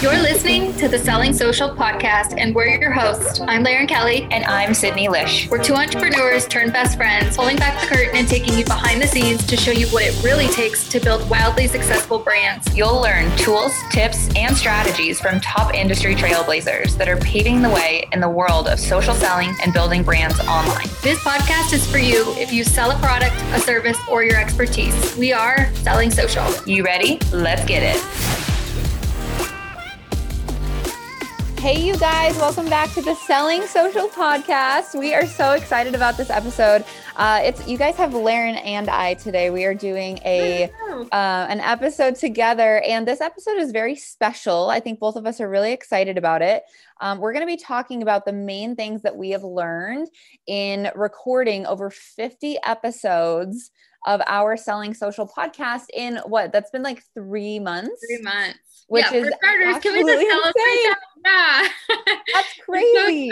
You're listening to the Selling Social Podcast, and we're your hosts. I'm Lauren Kelly. And I'm Sydney Lish. We're two entrepreneurs turned best friends, pulling back the curtain and taking you behind the scenes to show you what it really takes to build wildly successful brands. You'll learn tools, tips, and strategies from top industry trailblazers that are paving the way in the world of social selling and building brands online. This podcast is for you if you sell a product, a service, or your expertise. We are Selling Social. You ready? Let's get it. Hey, you guys, welcome back to the Selling Social Podcast. We are so excited about this episode. You guys have Lauren and I today. We are doing an episode together, and this episode is very special. I think both of us are really excited about it. We're going to be talking about the main things that we have learned in recording over 50 episodes of our Selling Social Podcast in that's been like 3 months. 3 months. Which is for starters, can we just celebrate that? Yeah. That's crazy.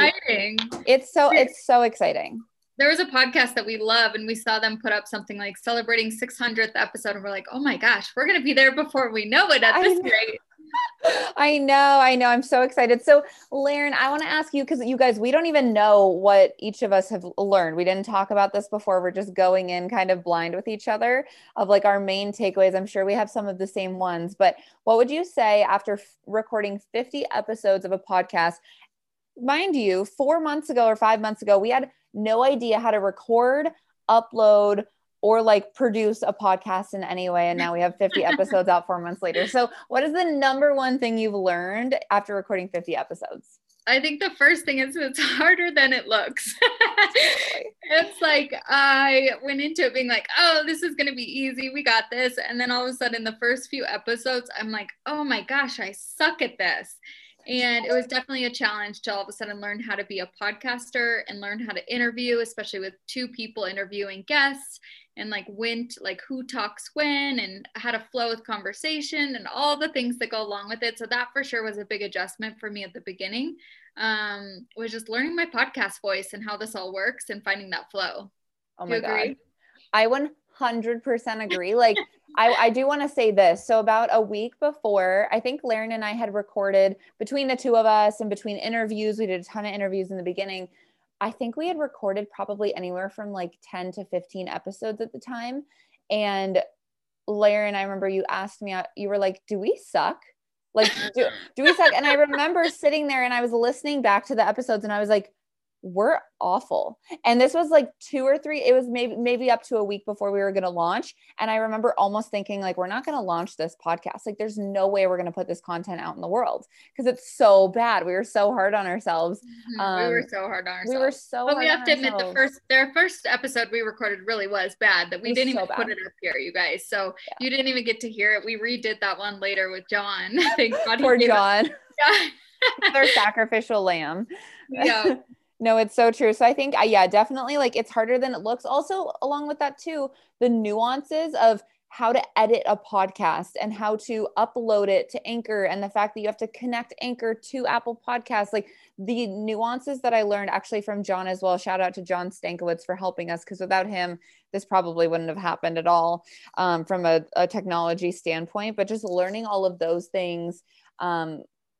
It's so exciting. It's so exciting. There was a podcast that we love, and we saw them put up something like celebrating 600th episode, and we're like, oh my gosh, we're going to be there before we know it at this rate. I know. I'm so excited. So Lauren, I want to ask you, because you guys, we don't even know what each of us have learned. We didn't talk about this before. We're just going in kind of blind with each other of like our main takeaways. I'm sure we have some of the same ones, but what would you say after recording 50 episodes of a podcast? Mind you, 4 months ago or 5 months ago, we had no idea how to record, upload, or like produce a podcast in any way. And now we have 50 episodes out 4 months later. So what is the number one thing you've learned after recording 50 episodes? I think the first thing is it's harder than it looks. It's like, I went into it being like, oh, this is going to be easy. We got this. And then all of a sudden the first few episodes, I'm like, oh my gosh, I suck at this. And it was definitely a challenge to all of a sudden learn how to be a podcaster and learn how to interview, especially with two people interviewing guests, and like who talks when and how to flow with conversation and all the things that go along with it. So that for sure was a big adjustment for me at the beginning, was just learning my podcast voice and how this all works and finding that flow. Oh my God. I 100% agree. Like I do want to say this. So about a week before, I think Lauren and I had recorded between the two of us and between interviews, we did a ton of interviews in the beginning. I think we had recorded probably anywhere from like 10 to 15 episodes at the time. And Lauren, I remember you asked me, you were like, do we suck? Like, do we suck? And I remember sitting there and I was listening back to the episodes and I was like, we're awful. And this was like two or three, it was maybe up to a week before we were going to launch. And I remember almost thinking like, we're not going to launch this podcast. Like there's no way we're going to put this content out in the world because it's so bad. We were so hard on ourselves. But we have to admit their first episode we recorded really was bad that we didn't even put it up here, you guys. So you didn't even get to hear it. We redid that one later with John. Thank God. Poor John. Their sacrificial lamb. Yeah. No, it's so true. So I think, definitely like it's harder than it looks. Also, along with that too, the nuances of how to edit a podcast and how to upload it to Anchor and the fact that you have to connect Anchor to Apple Podcasts. Like the nuances that I learned actually from John as well. Shout out to John Stankowitz for helping us because without him, this probably wouldn't have happened at all from a technology standpoint. But just learning all of those things,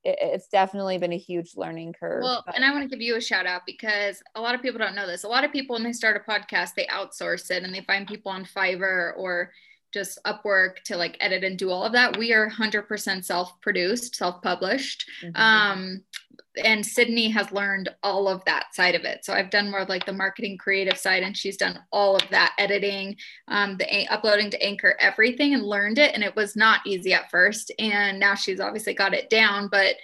it's definitely been a huge learning curve. Well, and I want to give you a shout out because a lot of people don't know this. A lot of people, when they start a podcast, they outsource it and they find people on Fiverr or just Upwork to like edit and do all of that. We are 100% self-produced, self-published. Mm-hmm. And Sydney has learned all of that side of it. So I've done more of like the marketing creative side and she's done all of that editing, the uploading to Anchor, everything, and learned it. And it was not easy at first. And now she's obviously got it down, but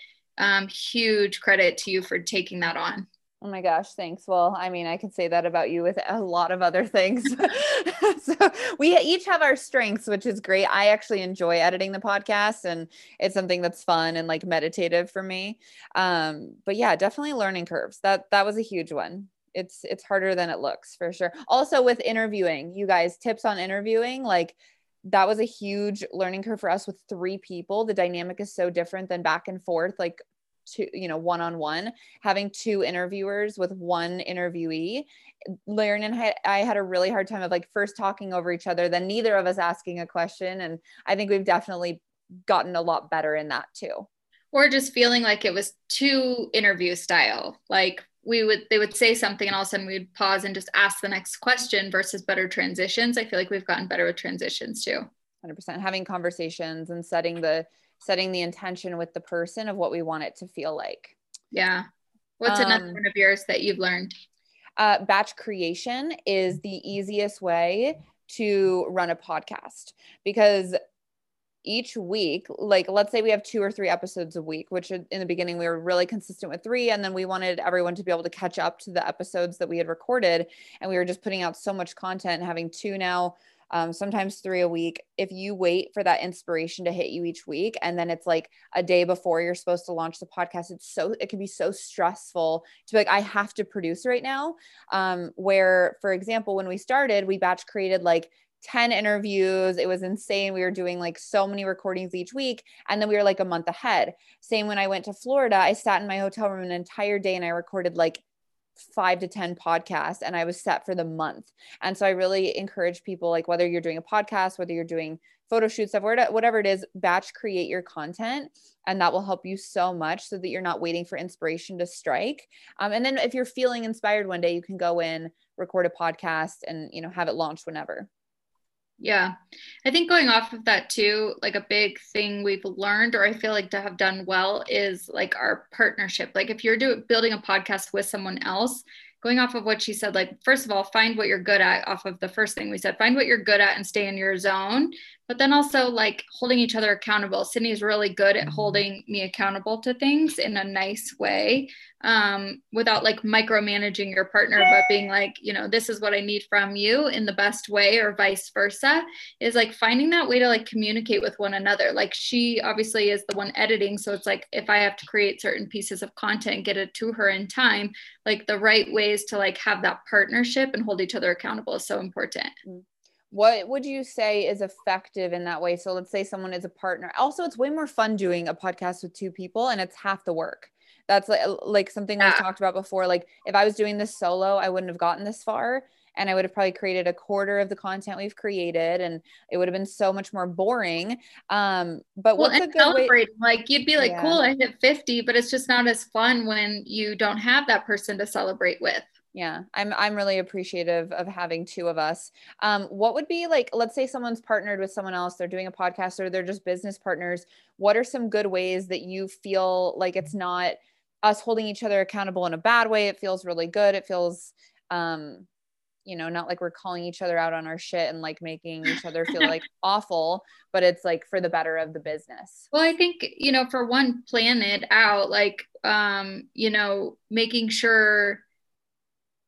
huge credit to you for taking that on. Oh my gosh. Thanks. Well, I mean, I could say that about you with a lot of other things. So we each have our strengths, which is great. I actually enjoy editing the podcast and it's something that's fun and like meditative for me. But yeah, definitely learning curves. That was a huge one. It's harder than it looks for sure. Also with interviewing, you guys, tips on interviewing, like that was a huge learning curve for us with three people. The dynamic is so different than back and forth. Like one-on-one, having two interviewers with one interviewee. Lauren and I had a really hard time of like first talking over each other, then neither of us asking a question. And I think we've definitely gotten a lot better in that too. Or just feeling like it was too interview style. Like they would say something and all of a sudden we'd pause and just ask the next question versus better transitions. I feel like we've gotten better with transitions too. 100%. Having conversations and setting the intention with the person of what we want it to feel like. Yeah. What's another one of yours that you've learned? Batch creation is the easiest way to run a podcast, because each week, like let's say we have 2 or 3 episodes a week, which in the beginning we were really consistent with 3. And then we wanted everyone to be able to catch up to the episodes that we had recorded. And we were just putting out so much content and having 2 now, sometimes 3 a week. If you wait for that inspiration to hit you each week, and then it's like a day before you're supposed to launch the podcast, it can be so stressful to be like, I have to produce right now. Where, for example, when we started, we batch created like 10 interviews. It was insane. We were doing like so many recordings each week. And then we were like a month ahead. Same when I went to Florida, I sat in my hotel room an entire day and I recorded like 5 to 10 podcasts, and I was set for the month. And so I really encourage people, like whether you're doing a podcast, whether you're doing photo shoots, stuff, whatever it is, batch create your content. And that will help you so much so that you're not waiting for inspiration to strike. And then if you're feeling inspired one day, you can go in, record a podcast and, you know, have it launched whenever. Yeah. I think going off of that too, like a big thing we've learned, or I feel like to have done well, is like our partnership. Like if you're building a podcast with someone else, going off of what she said, like, first of all, find what you're good at. Off of the first thing we said, find what you're good at and stay in your zone, but then also like holding each other accountable. Sydney's really good at holding me accountable to things in a nice way, without like micromanaging your partner, but being like, you know, this is what I need from you in the best way, or vice versa, is like finding that way to like communicate with one another. Like she obviously is the one editing. So it's like, if I have to create certain pieces of content and get it to her in time, like the right ways to like have that partnership and hold each other accountable is so important. Mm-hmm. What would you say is effective in that way? So let's say someone is a partner. Also, it's way more fun doing a podcast with 2 people, and it's half the work. That's like something we've talked about before. Like if I was doing this solo, I wouldn't have gotten this far, and I would have probably created a quarter of the content we've created, and it would have been so much more boring. But what's a good way? Like you'd be like, cool, I hit 50, but it's just not as fun when you don't have that person to celebrate with. Yeah. I'm really appreciative of having 2 of us. What would be like, let's say someone's partnered with someone else, they're doing a podcast, or they're just business partners. What are some good ways that you feel like it's not us holding each other accountable in a bad way? It feels really good. It feels, you know, not like we're calling each other out on our shit and like making each other feel like awful, but it's like for the better of the business. Well, I think, you know, for one, plan it out, like, you know, making sure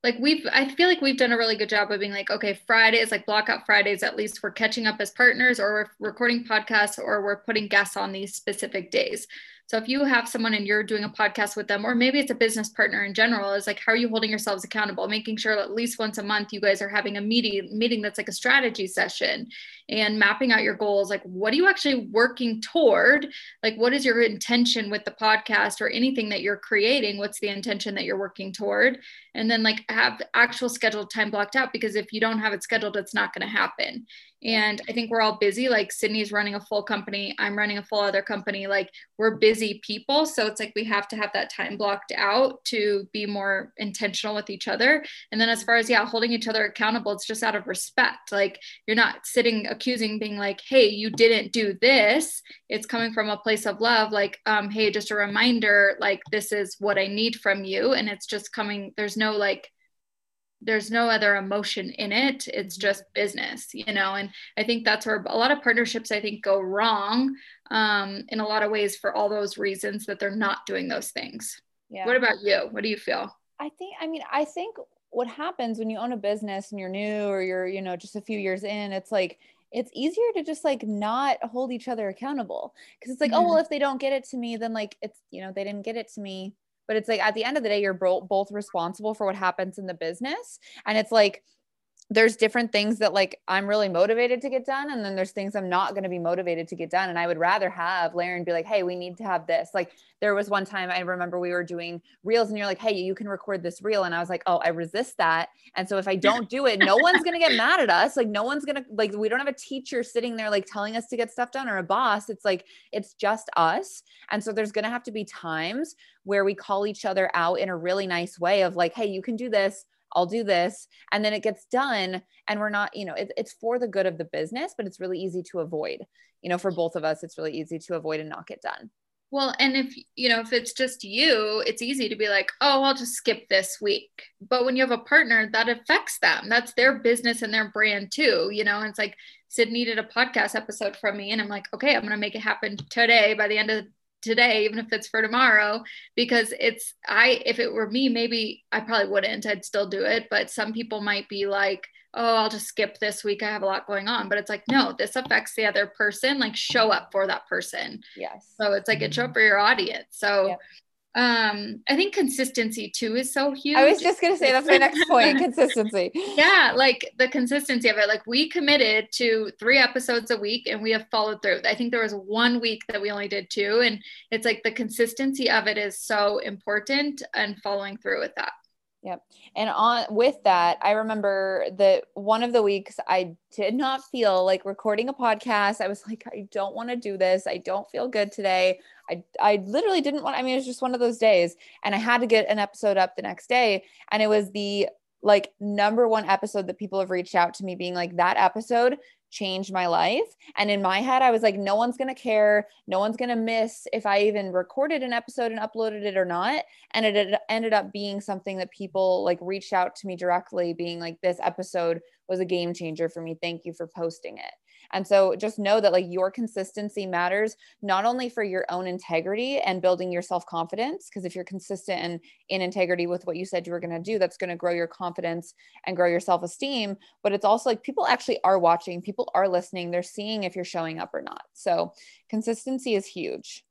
like I feel like we've done a really good job of being like, okay, Fridays, like block out Fridays, at least we're catching up as partners, or we're recording podcasts, or we're putting guests on these specific days. So if you have someone and you're doing a podcast with them, or maybe it's a business partner in general, is like, how are you holding yourselves accountable? Making sure at least once a month, you guys are having a meeting that's like a strategy session, and mapping out your goals. Like, what are you actually working toward? Like, what is your intention with the podcast or anything that you're creating? What's the intention that you're working toward? And then like have actual scheduled time blocked out, because if you don't have it scheduled, it's not going to happen. And I think we're all busy. Like Sydney's running a full company. I'm running a full other company. Like we're busy people. So it's like, we have to have that time blocked out to be more intentional with each other. And then as far as, holding each other accountable, it's just out of respect. Like you're not sitting accusing, being like, hey, you didn't do this. It's coming from a place of love. Like, hey, just a reminder, like, this is what I need from you. And it's just coming, there's no other emotion in it. It's just business, you know? And I think that's where a lot of partnerships, I think, go wrong in a lot of ways, for all those reasons that they're not doing those things. Yeah. What about you? What do you feel? I think what happens when you own a business and you're new, or you're, you know, just a few years in, it's like, it's easier to just like not hold each other accountable. Cause it's like, oh, well, if they don't get it to me, then like it's, you know, they didn't get it to me. But it's like, at the end of the day, you're both responsible for what happens in the business. And it's like, there's different things that like I'm really motivated to get done. And then there's things I'm not going to be motivated to get done. And I would rather have Lauren be like, hey, we need to have this. Like there was one time I remember we were doing reels and you're like, hey, you can record this reel. And I was like, oh, I resist that. And so if I don't do it, no one's going to get mad at us. Like no one's going to like, we don't have a teacher sitting there like telling us to get stuff done or a boss. It's like, it's just us. And so there's going to have to be times where we call each other out in a really nice way of like, hey, you can do this. I'll do this. And then it gets done and we're not, you know, it's for the good of the business, but it's really easy to avoid, you know, for both of us, it's really easy to avoid and not get done. Well, and if, you know, if it's just you, it's easy to be like, oh, I'll just skip this week. But when you have a partner, that affects them. That's their business and their brand too. You know, and it's like Sydney did a podcast episode from me and I'm like, okay, I'm going to make it happen today by the end of today, even if it's for tomorrow, because it's, if it were me, maybe I probably wouldn't, I'd still do it. But some people might be like, oh, I'll just skip this week. I have a lot going on, but it's like, no, this affects the other person, like show up for that person. Yes. So it's like, it's show up for your audience. So, yeah. I think consistency too is so huge. I was just going to say, that's my next point, consistency. Yeah. Like the consistency of it. Like we committed to 3 episodes a week and we have followed through. I think there was one week that we only did 2, and it's like the consistency of it is so important and following through with that. Yep. And on with that, I remember that one of the weeks I did not feel like recording a podcast. I was like, I don't want to do this. I don't feel good today. I literally didn't want, I mean, it was just one of those days and I had to get an episode up the next day. And it was the like number one episode that people have reached out to me being like, that episode changed my life. And in my head, I was like, no one's going to care. No one's going to miss if I even recorded an episode and uploaded it or not. And it ended up being something that people like reached out to me directly being like, this episode was a game changer for me. Thank you for posting it. And so just know that like your consistency matters not only for your own integrity and building your self-confidence, because if you're consistent and in integrity with what you said you were going to do, that's going to grow your confidence and grow your self-esteem. But it's also like people actually are watching, people are listening, they're seeing if you're showing up or not. So consistency is huge.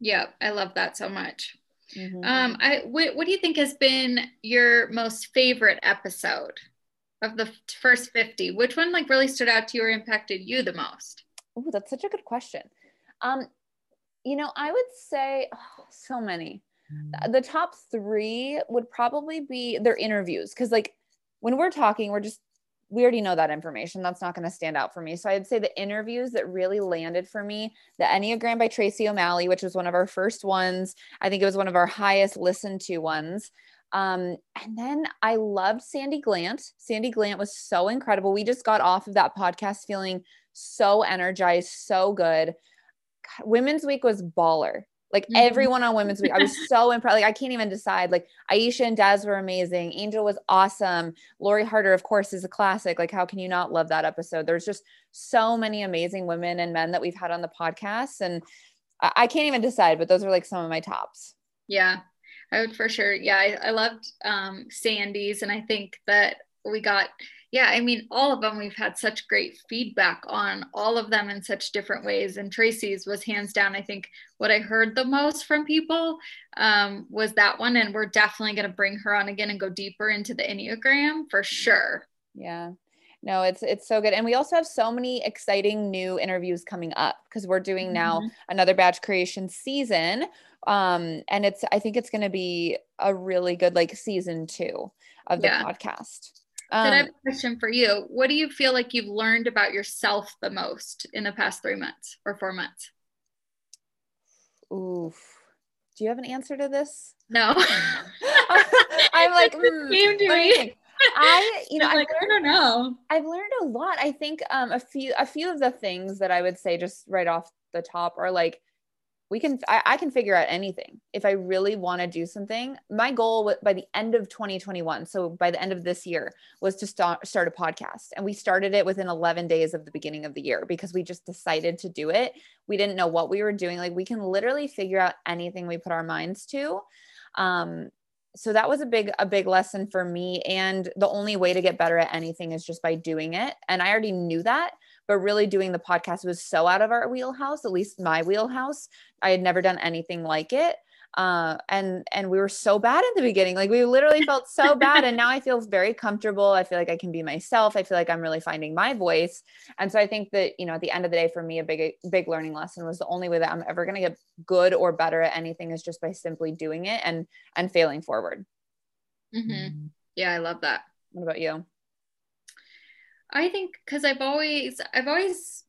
Yeah. I love that so much. Mm-hmm. What do you think has been your most favorite episode? Of the first 50, which one like really stood out to you or impacted you the most? Oh, that's such a good question. You know, I would say so many. The top 3 would probably be their interviews. Cause like when we're talking, we already know that information. That's not going to stand out for me. So I'd say the interviews that really landed for me, the Enneagram by Tracy O'Malley, which was one of our first ones. I think it was one of our highest listened to ones. And then I loved Sandy Glantz. Sandy Glantz was so incredible. We just got off of that podcast feeling so energized, so good. God, Women's Week was baller. Like everyone on Women's Week, I was so impressed. Like I can't even decide. Like Aisha and Daz were amazing. Angel was awesome. Lori Harder, of course, is a classic. Like how can you not love that episode? There's just so many amazing women and men that we've had on the podcast. And I can't even decide, but those are like some of my tops. Yeah. I would for sure. Yeah. I loved Sandy's. And I think that we got, I mean, all of them, we've had such great feedback on all of them in such different ways. And Tracy's was hands down, I think what I heard the most from people was that one. And we're definitely going to bring her on again and go deeper into the Enneagram for sure. Yeah. No, it's so good. And we also have so many exciting new interviews coming up because we're doing now another batch creation season. And I think it's going to be a really good, like season 2 of the podcast. Then I have a question for you. What do you feel like you've learned about yourself the most in the past 3 months or 4 months? Oof. Do you have an answer to this? No. I'm like, came to me. I've learned a lot. I think, a few of the things that I would say just right off the top are like, I can figure out anything. If I really want to do something, my goal by the end of 2021. So by the end of this year was to start a podcast. And we started it within 11 days of the beginning of the year because we just decided to do it. We didn't know what we were doing. Like we can literally figure out anything we put our minds to. So that was a big lesson for me. And the only way to get better at anything is just by doing it. And I already knew that, but really doing the podcast was so out of our wheelhouse, at least my wheelhouse. I had never done anything like it. And we were so bad in the beginning. Like, we literally felt so bad. And now I feel very comfortable. I feel like I can be myself. I feel like I'm really finding my voice. And so I think that, you know, at the end of the day, for me, a big learning lesson was the only way that I'm ever going to get good or better at anything is just by simply doing it and failing forward. Mm-hmm. Yeah. I love that. What about you? I think because I've always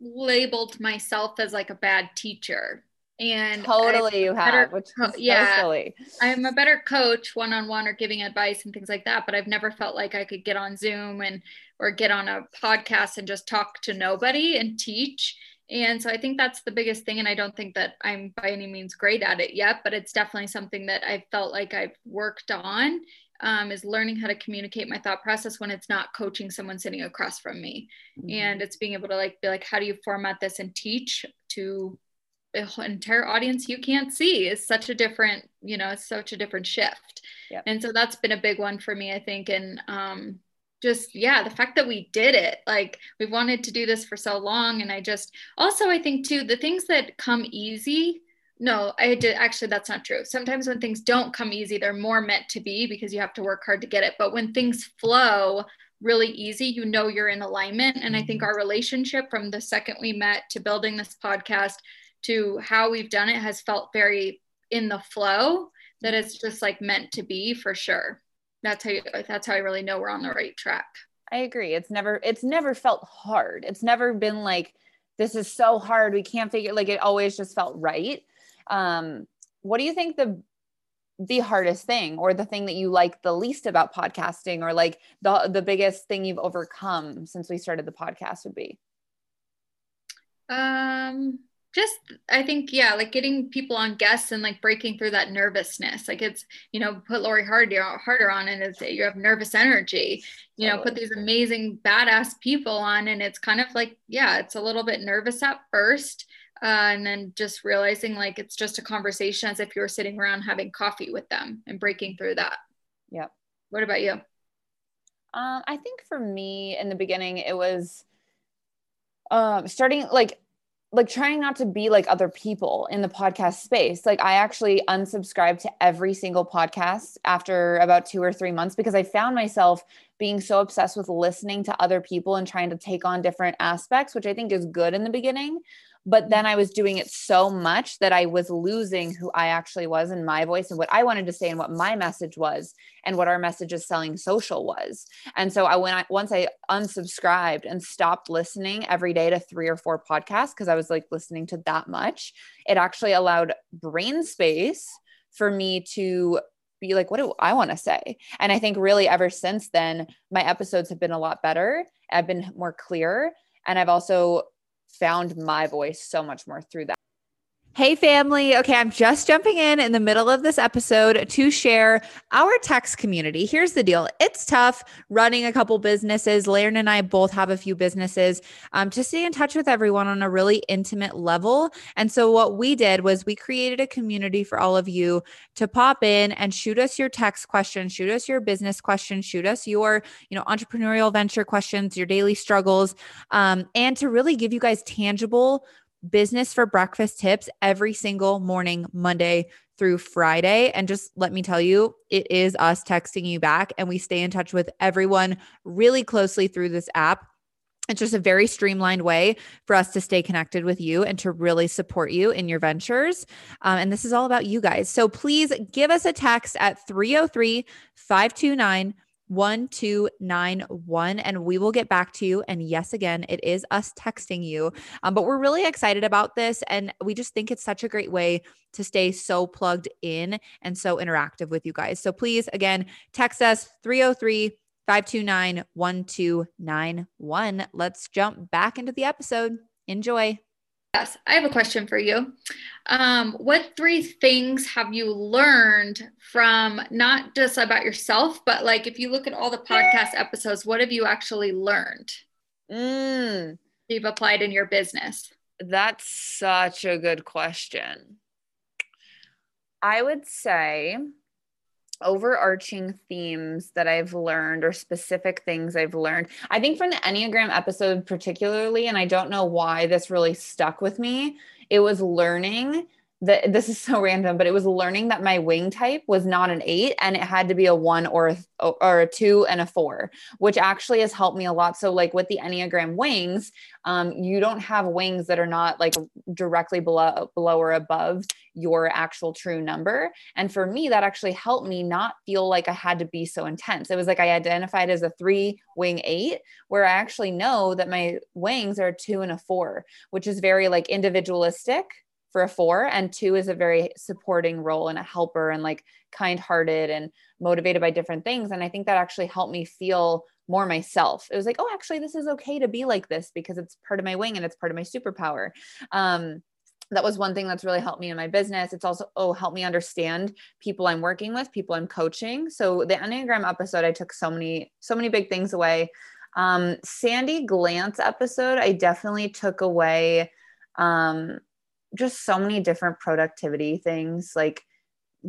labeled myself as like a bad teacher. And totally you have, which is yeah, so silly. I'm a better coach one-on-one or giving advice and things like that, but I've never felt like I could get on Zoom or get on a podcast and just talk to nobody and teach. And so I think that's the biggest thing. And I don't think that I'm by any means great at it yet, but it's definitely something that I felt like I've worked on, is learning how to communicate my thought process when it's not coaching someone sitting across from me. Mm-hmm. And it's being able to like, be like, how do you format this and teach to the entire audience you can't see is such a different, you know, it's such a different shift. Yep. And so that's been a big one for me, I think. And just, yeah, the fact that we did it, like we've wanted to do this for so long. And I just, also, I think too, the things that come easy, no, I did actually, that's not true. Sometimes when things don't come easy, they're more meant to be because you have to work hard to get it. But when things flow really easy, you know, you're in alignment. And I think our relationship from the second we met to building this podcast to how we've done it has felt very in the flow, that it's just like meant to be for sure. That's how I really know we're on the right track. I agree. It's never felt hard. It's never been like, this is so hard, we can't figure, like, it always just felt right. What do you think the hardest thing or the thing that you like the least about podcasting, or like the biggest thing you've overcome since we started the podcast would be? Just, I think, yeah, like getting people on guests and like breaking through that nervousness. Like it's, you know, put Lori Harder on and it's, you have nervous energy, you know, put these amazing badass people on. And it's kind of like, yeah, it's a little bit nervous at first. And then just realizing like, it's just a conversation as if you were sitting around having coffee with them and breaking through that. Yep. What about you? I think for me in the beginning, it was starting like trying not to be like other people in the podcast space. Like I actually unsubscribed to every single podcast after about 2 or 3 months, because I found myself being so obsessed with listening to other people and trying to take on different aspects, which I think is good in the beginning. But then I was doing it so much that I was losing who I actually was and my voice and what I wanted to say and what my message was and what our message is Selling Social was. And so once I unsubscribed and stopped listening every day to 3 or 4 podcasts, because I was like listening to that much, it actually allowed brain space for me to be like, what do I want to say? And I think really ever since then, my episodes have been a lot better. I've been more clear. And I've also found my voice so much more through that. Hey family. Okay. I'm just jumping in the middle of this episode to share our text community. Here's the deal. It's tough running a couple businesses. Lauren and I both have a few businesses, to stay in touch with everyone on a really intimate level. And so what we did was we created a community for all of you to pop in and shoot us your text questions, shoot us your business questions, shoot us your, you know, entrepreneurial venture questions, your daily struggles, and to really give you guys tangible business for breakfast tips every single morning, Monday through Friday. And just let me tell you, it is us texting you back, and we stay in touch with everyone really closely through this app. It's just a very streamlined way for us to stay connected with you and to really support you in your ventures. And this is all about you guys. So please give us a text at 303-529-1291, and we will get back to you. And yes, again, it is us texting you, but we're really excited about this. And we just think it's such a great way to stay so plugged in and so interactive with you guys. So please, again, text us 303-529-1291. Let's jump back into the episode. Enjoy. Yes. I have a question for you. What 3 things have you learned from, not just about yourself, but like, if you look at all the podcast episodes, what have you actually learned you've applied in your business? That's such a good question. I would say overarching themes that I've learned, or specific things I've learned, I think from the Enneagram episode particularly, and I don't know why this really stuck with me, it was learning this is so random, but it was learning that my wing type was not an 8 and it had to be a 1 or a 2 and a 4, which actually has helped me a lot. So like with the Enneagram wings, you don't have wings that are not like directly below or above your actual true number. And for me, that actually helped me not feel like I had to be so intense. It was like I identified as a 3 wing 8, where I actually know that my wings are a 2 and a 4, which is very like individualistic for a 4, and 2 is a very supporting role and a helper and like kind-hearted and motivated by different things. And I think that actually helped me feel more myself. It was like, oh, actually this is okay to be like this because it's part of my wing and it's part of my superpower. That was one thing that's really helped me in my business. It's also, helped me understand people I'm working with, people I'm coaching. So the Enneagram episode, I took so many big things away. Sandy Glantz episode, I definitely took away, just so many different productivity things like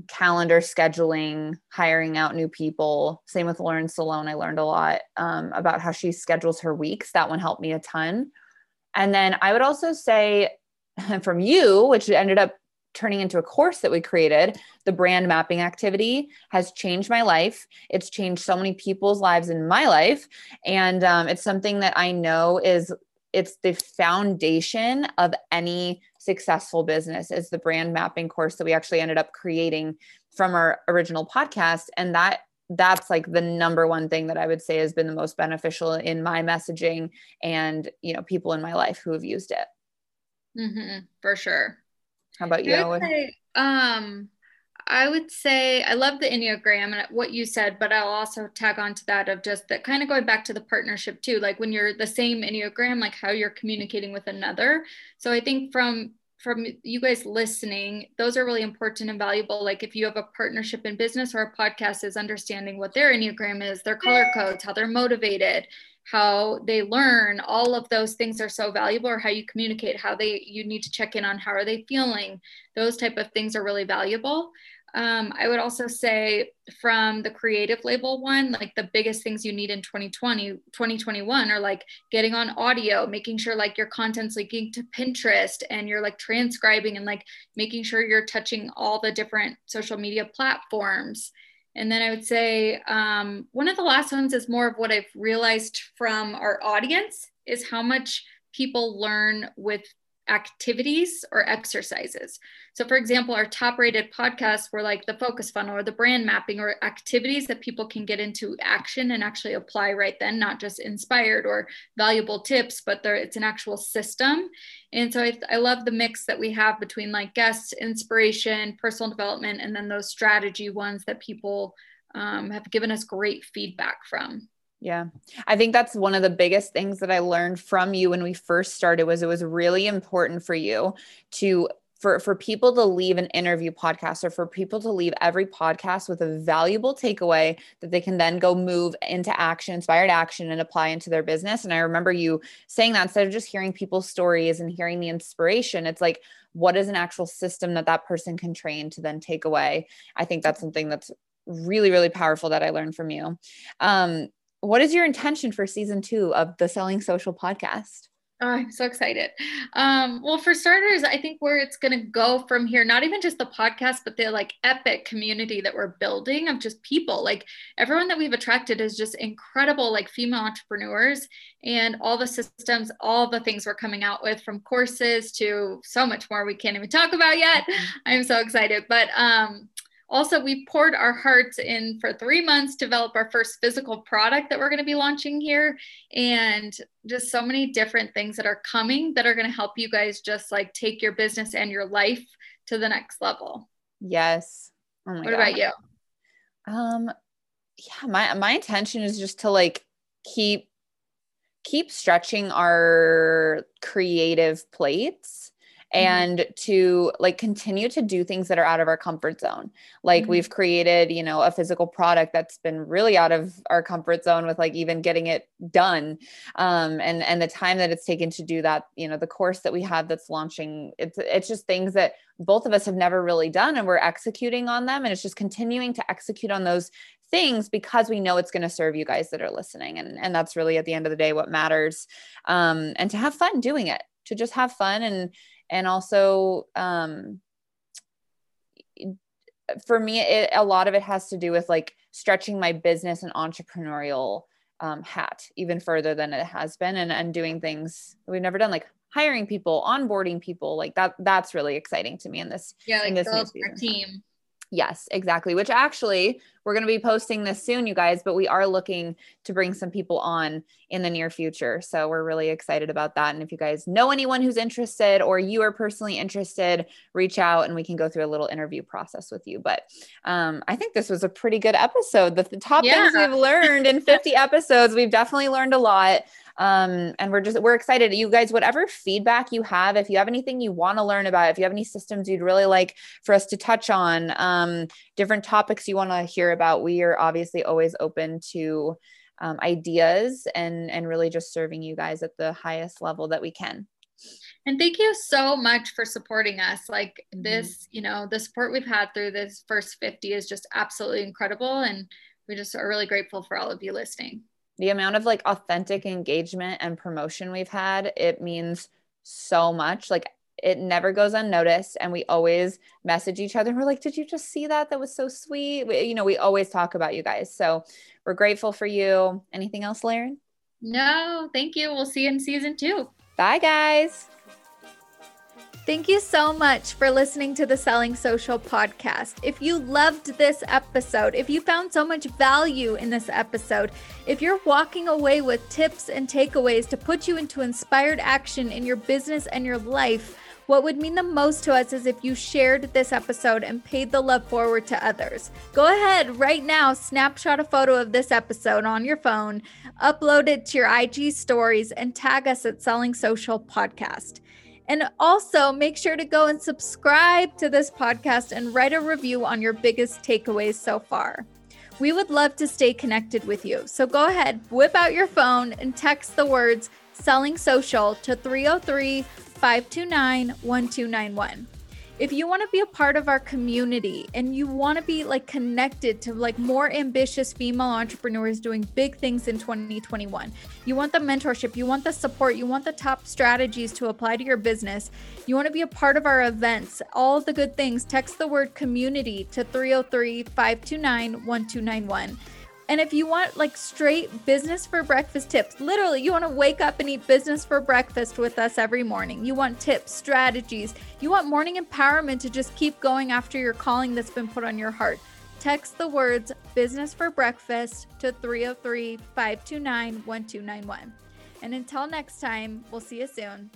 calendar scheduling, hiring out new people. Same with Lauren Stallone. I learned a lot about how she schedules her weeks. That one helped me a ton. And then I would also say from you, which ended up turning into a course that we created, the brand mapping activity has changed my life. It's changed so many people's lives in my life. And it's something that I know it's the foundation of any successful business, is the brand mapping course that we actually ended up creating from our original podcast. And that's like the number one thing that I would say has been the most beneficial in my messaging and, you know, people in my life who have used it. Mm-hmm, for sure. How about you? I would say I love the Enneagram and what you said, but I'll also tag on to that of just that kind of going back to the partnership too, like when you're the same Enneagram, like how you're communicating with another. So I think from you guys listening, those are really important and valuable. Like if you have a partnership in business or a podcast, is understanding what their Enneagram is, their color codes, how they're motivated, how they learn. All of those things are so valuable, or how you communicate, how you need to check in on how are they feeling. Those type of things are really valuable. I would also say from the creative label one, like the biggest things you need in 2021 are like getting on audio, making sure like your content's leaking to Pinterest and you're like transcribing and like making sure you're touching all the different social media platforms. And then I would say one of the last ones is more of what I've realized from our audience is how much people learn with activities or exercises. So for example, our top rated podcasts were like the focus funnel or the brand mapping or activities that people can get into action and actually apply right then, not just inspired or valuable tips, but it's an actual system. And so I love the mix that we have between like guests, inspiration, personal development, and then those strategy ones that people have given us great feedback from. Yeah. I think that's one of the biggest things that I learned from you when we first started was it was really important for you to, for people to leave an interview podcast or for people to leave every podcast with a valuable takeaway that they can then go move into action, inspired action, and apply into their business. And I remember you saying that instead of just hearing people's stories and hearing the inspiration, it's like, what is an actual system that person can train to then take away? I think that's something that's really, really powerful that I learned from you. What is your intention for season 2 of the Selling Social podcast? Oh, I'm so excited. Well, for starters, I think where it's going to go from here, not even just the podcast, but the like epic community that we're building of just people, like everyone that we've attracted is just incredible, like female entrepreneurs, and all the systems, all the things we're coming out with, from courses to so much more we can't even talk about yet. Mm-hmm. I'm so excited. But, also, we poured our hearts in for 3 months to develop our first physical product that we're going to be launching here, and just so many different things that are coming that are going to help you guys just like take your business and your life to the next level. Yes. Oh my God. What about you? Yeah, my intention is just to like keep stretching our creative plates. And to like continue to do things that are out of our comfort zone. Like we've created, you know, a physical product that's been really out of our comfort zone with like even getting it done. And the time that it's taken to do that, you know, the course that we have that's launching, it's just things that both of us have never really done, and we're executing on them. And it's just continuing to execute on those things because we know it's going to serve you guys that are listening. And that's really at the end of the day, what matters. And to have fun doing it, to just have fun and also, for me, a lot of it has to do with like stretching my business and entrepreneurial hat even further than it has been, and doing things we've never done, like hiring people, onboarding people, like that's really exciting to me in this. Yeah, like build our team. Yes, exactly. Which actually we're going to be posting this soon, you guys, but we are looking to bring some people on in the near future. So we're really excited about that. And if you guys know anyone who's interested, or you are personally interested, reach out and we can go through a little interview process with you. But I think this was a pretty good episode. The top things we've learned in 50 episodes, we've definitely learned a lot. And we're excited. You guys, whatever feedback you have, if you have anything you want to learn about, if you have any systems you'd really like for us to touch on, different topics you want to hear about, we are obviously always open to, ideas and really just serving you guys at the highest level that we can. And thank you so much for supporting us. Like this, you know, the support we've had through this first 50 is just absolutely incredible. And we just are really grateful for all of you listening. The amount of like authentic engagement and promotion we've had, it means so much. Like it never goes unnoticed. And we always message each other. And we're like, did you just see that? That was so sweet. We always talk about you guys. So we're grateful for you. Anything else, Lauren? No, thank you. We'll see you in season 2. Bye, guys. Thank you so much for listening to the Selling Social Podcast. If you loved this episode, if you found so much value in this episode, if you're walking away with tips and takeaways to put you into inspired action in your business and your life, what would mean the most to us is if you shared this episode and paid the love forward to others. Go ahead right now, snapshot a photo of this episode on your phone, upload it to your IG stories, and tag us at Selling Social Podcast. And also make sure to go and subscribe to this podcast and write a review on your biggest takeaways so far. We would love to stay connected with you. So go ahead, whip out your phone and text the words Selling Social to 303-529-1291. If you want to be a part of our community and you want to be like connected to like more ambitious female entrepreneurs doing big things in 2021, you want the mentorship, you want the support, you want the top strategies to apply to your business, you want to be a part of our events, all the good things, text the word community to 303-529-1291. And if you want like straight business for breakfast tips, literally you want to wake up and eat business for breakfast with us every morning. You want tips, strategies, you want morning empowerment to just keep going after your calling that's been put on your heart. Text the words business for breakfast to 303-529-1291. And until next time, we'll see you soon.